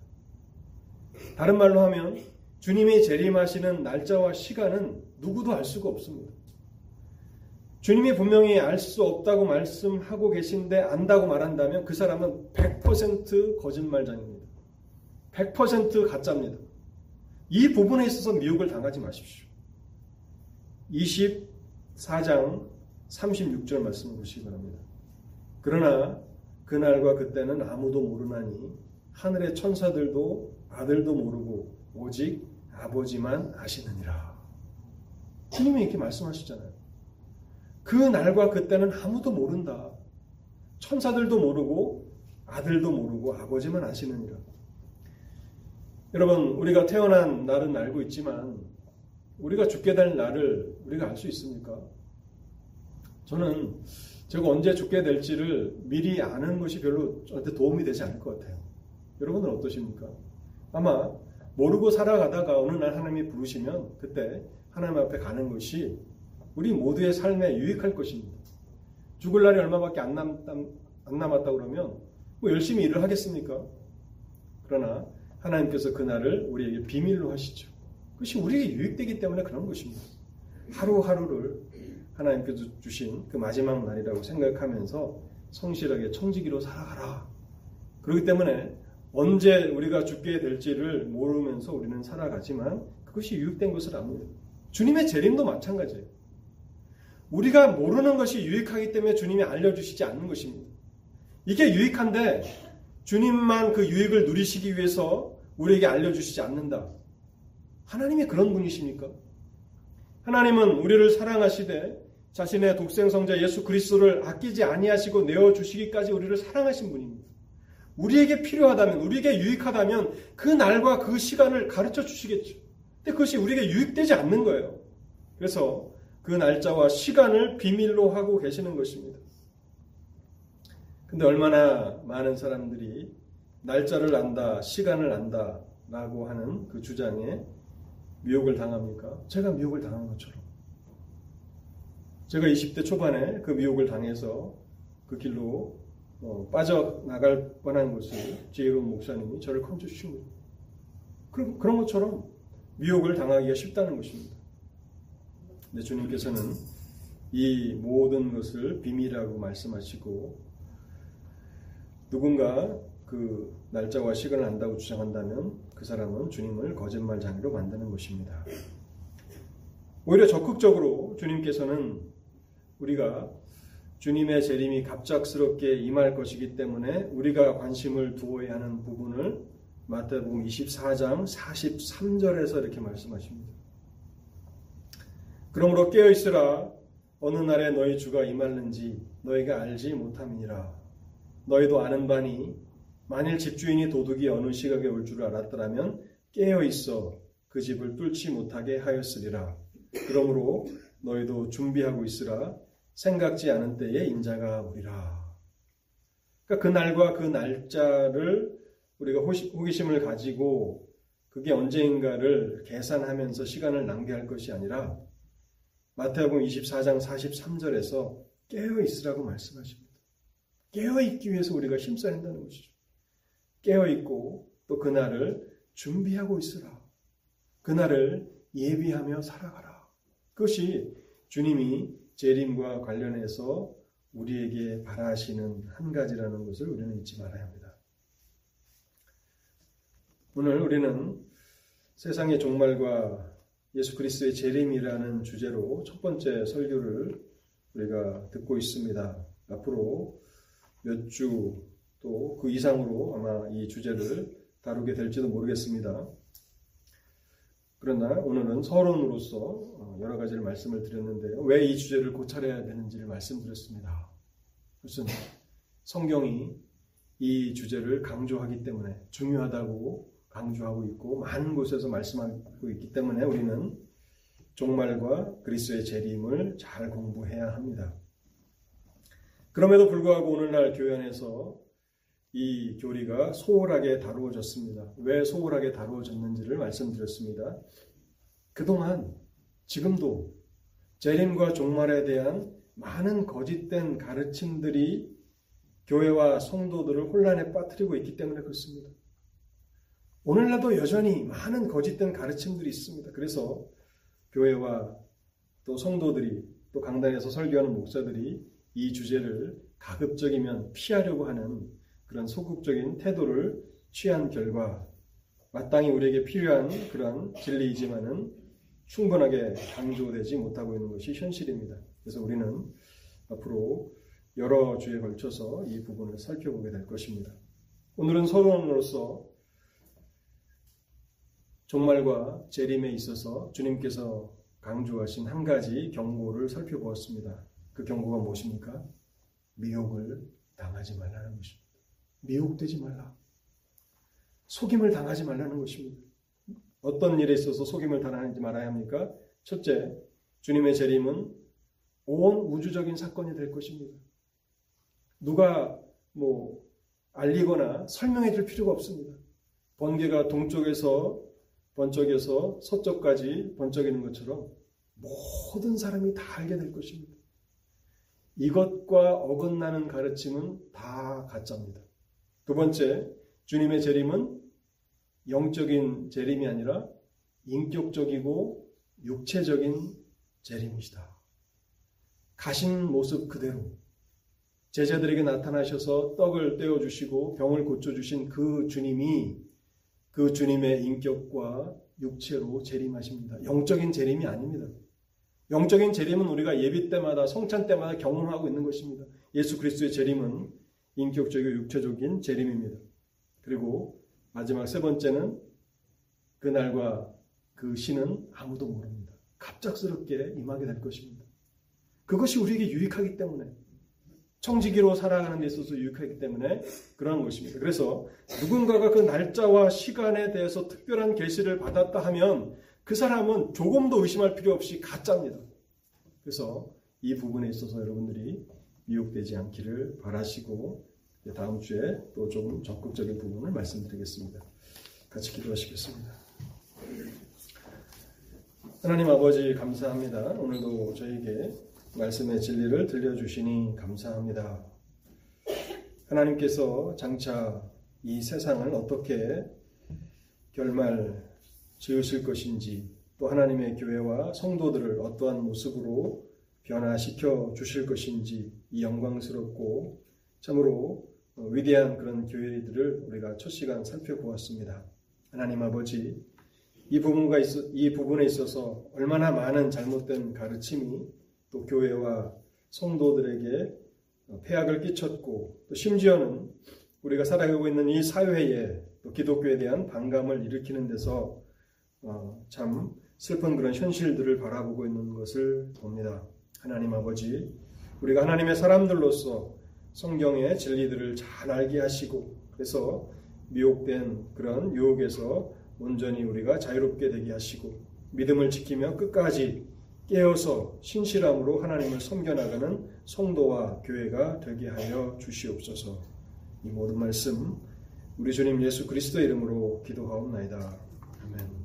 다른 말로 하면 주님이 재림하시는 날짜와 시간은 누구도 알 수가 없습니다. 주님이 분명히 알 수 없다고 말씀하고 계신데 안다고 말한다면 그 사람은 100% 거짓말장입니다. 100% 가짜입니다. 이 부분에 있어서 미혹을 당하지 마십시오. 24장 36절 말씀을 보시기 바랍니다. 그러나 그날과 그때는 아무도 모르나니 하늘의 천사들도 아들도 모르고 오직 아버지만 아시느니라. 주님이 이렇게 말씀하시잖아요. 그 날과 그때는 아무도 모른다. 천사들도 모르고 아들도 모르고 아버지만 아시느니라. 여러분, 우리가 태어난 날은 알고 있지만 우리가 죽게 될 날을 우리가 알 수 있습니까? 저는 제가 언제 죽게 될지를 미리 아는 것이 별로 저한테 도움이 되지 않을 것 같아요. 여러분은 어떠십니까? 아마 모르고 살아가다가 어느 날 하나님이 부르시면 그때 하나님 앞에 가는 것이 우리 모두의 삶에 유익할 것입니다. 죽을 날이 얼마밖에 안 남았다 그러면 뭐 열심히 일을 하겠습니까? 그러나 하나님께서 그 날을 우리에게 비밀로 하시죠. 그것이 우리에게 유익되기 때문에 그런 것입니다. 하루하루를 하나님께서 주신 그 마지막 날이라고 생각하면서 성실하게 청지기로 살아가라. 그렇기 때문에 언제 우리가 죽게 될지를 모르면서 우리는 살아가지만 그것이 유익된 것을 압니다. 주님의 재림도 마찬가지예요. 우리가 모르는 것이 유익하기 때문에 주님이 알려주시지 않는 것입니다. 이게 유익한데 주님만 그 유익을 누리시기 위해서 우리에게 알려주시지 않는다. 하나님이 그런 분이십니까? 하나님은 우리를 사랑하시되 자신의 독생성자 예수 그리스도를 아끼지 아니하시고 내어주시기까지 우리를 사랑하신 분입니다. 우리에게 필요하다면, 우리에게 유익하다면 그 날과 그 시간을 가르쳐 주시겠죠. 근데 그것이 우리에게 유익되지 않는 거예요. 그래서 그 날짜와 시간을 비밀로 하고 계시는 것입니다. 근데 얼마나 많은 사람들이 날짜를 안다, 시간을 안다 라고 하는 그 주장에 미혹을 당합니까? 제가 미혹을 당한 것처럼. 제가 20대 초반에 그 미혹을 당해서 그 길로 빠져나갈 뻔한 것을 지혜로운 목사님이 저를 컨트롤하신 거예요. 그런 것처럼 미혹을 당하기가 쉽다는 것입니다. 근데 주님께서는 이 모든 것을 비밀이라고 말씀하시고 누군가 그 날짜와 시간을 안다고 주장한다면 그 사람은 주님을 거짓말쟁이로 만드는 것입니다. 오히려 적극적으로 주님께서는 우리가 주님의 재림이 갑작스럽게 임할 것이기 때문에 우리가 관심을 두어야 하는 부분을 마태복음 24장 43절에서 이렇게 말씀하십니다. 그러므로 깨어있으라. 어느 날에 너희 주가 임하는지 너희가 알지 못함이니라. 너희도 아는 바니 만일 집주인이 도둑이 어느 시각에 올 줄 알았더라면 깨어있어 그 집을 뚫지 못하게 하였으리라. 그러므로 너희도 준비하고 있으라. 생각지 않은 때에 인자가 오리라. 그러니까 그 날과 그 날짜를 우리가 호기심을 가지고 그게 언제인가를 계산하면서 시간을 낭비할 것이 아니라 마태복음 24장 43절에서 깨어있으라고 말씀하십니다. 깨어있기 위해서 우리가 힘써야 한다는 것이죠. 깨어있고 또 그날을 준비하고 있으라. 그날을 예비하며 살아가라. 그것이 주님이 재림과 관련해서 우리에게 바라시는 한 가지라는 것을 우리는 잊지 말아야 합니다. 오늘 우리는 세상의 종말과 예수 그리스도의 재림이라는 주제로 첫 번째 설교를 우리가 듣고 있습니다. 앞으로 몇 주 또 그 이상으로 아마 이 주제를 다루게 될지도 모르겠습니다. 그러나 오늘은 서론으로서 여러 가지를 말씀을 드렸는데요. 왜 이 주제를 고찰해야 되는지를 말씀드렸습니다. 무슨 성경이 이 주제를 강조하기 때문에 중요하다고 강조하고 있고 많은 곳에서 말씀하고 있기 때문에 우리는 종말과 그리스도의 재림을 잘 공부해야 합니다. 그럼에도 불구하고 오늘날 교회 안에서 이 교리가 소홀하게 다루어졌습니다. 왜 소홀하게 다루어졌는지를 말씀드렸습니다. 그동안 지금도 재림과 종말에 대한 많은 거짓된 가르침들이 교회와 성도들을 혼란에 빠뜨리고 있기 때문에 그렇습니다. 오늘날도 여전히 많은 거짓된 가르침들이 있습니다. 그래서 교회와 또 성도들이 또 강단에서 설교하는 목사들이 이 주제를 가급적이면 피하려고 하는 그런 소극적인 태도를 취한 결과 마땅히 우리에게 필요한 그런 진리이지만은 충분하게 강조되지 못하고 있는 것이 현실입니다. 그래서 우리는 앞으로 여러 주에 걸쳐서 이 부분을 살펴보게 될 것입니다. 오늘은 서론으로서 종말과 재림에 있어서 주님께서 강조하신 한 가지 경고를 살펴보았습니다. 그 경고가 무엇입니까? 미혹을 당하지 말라는 것입니다. 미혹되지 말라. 속임을 당하지 말라는 것입니다. 어떤 일에 있어서 속임을 당하지 말아야 합니까? 첫째, 주님의 재림은 온 우주적인 사건이 될 것입니다. 누가 알리거나 설명해 줄 필요가 없습니다. 번개가 동쪽에서 번쩍에서 서쪽까지 번쩍이는 것처럼 모든 사람이 다 알게 될 것입니다. 이것과 어긋나는 가르침은 다 가짜입니다. 두 번째, 주님의 재림은 영적인 재림이 아니라 인격적이고 육체적인 재림이시다. 가신 모습 그대로 제자들에게 나타나셔서 떡을 떼어주시고 병을 고쳐주신 그 주님이 그 주님의 인격과 육체로 재림하십니다. 영적인 재림이 아닙니다. 영적인 재림은 우리가 예비 때마다 성찬 때마다 경험하고 있는 것입니다. 예수 그리스도의 재림은 인격적이고 육체적인 재림입니다. 그리고 마지막 세 번째는 그날과 그 시는 아무도 모릅니다. 갑작스럽게 임하게 될 것입니다. 그것이 우리에게 유익하기 때문에 청지기로 살아가는 데 있어서 유익하기 때문에 그러한 것입니다. 그래서 누군가가 그 날짜와 시간에 대해서 특별한 계시를 받았다 하면 그 사람은 조금도 의심할 필요 없이 가짜입니다. 그래서 이 부분에 있어서 여러분들이 미혹되지 않기를 바라시고 다음 주에 또 조금 적극적인 부분을 말씀드리겠습니다. 같이 기도하시겠습니다. 하나님 아버지 감사합니다. 오늘도 저에게 말씀의 진리를 들려주시니 감사합니다. 하나님께서 장차 이 세상을 어떻게 결말 지으실 것인지 또 하나님의 교회와 성도들을 어떠한 모습으로 변화시켜 주실 것인지 이 영광스럽고 참으로 위대한 그런 교회들을 우리가 첫 시간 살펴보았습니다. 하나님 아버지, 이 부분에 있어서 얼마나 많은 잘못된 가르침이 또 교회와 성도들에게 폐악을 끼쳤고 또 심지어는 우리가 살아가고 있는 이 사회에 또 기독교에 대한 반감을 일으키는 데서 참 슬픈 그런 현실들을 바라보고 있는 것을 봅니다. 하나님 아버지, 우리가 하나님의 사람들로서 성경의 진리들을 잘 알게 하시고 그래서 미혹된 그런 유혹에서 온전히 우리가 자유롭게 되게 하시고 믿음을 지키며 끝까지 깨어서 신실함으로 하나님을 섬겨나가는 성도와 교회가 되게 하여 주시옵소서. 이 모든 말씀 우리 주님 예수 그리스도의 이름으로 기도하옵나이다. 아멘.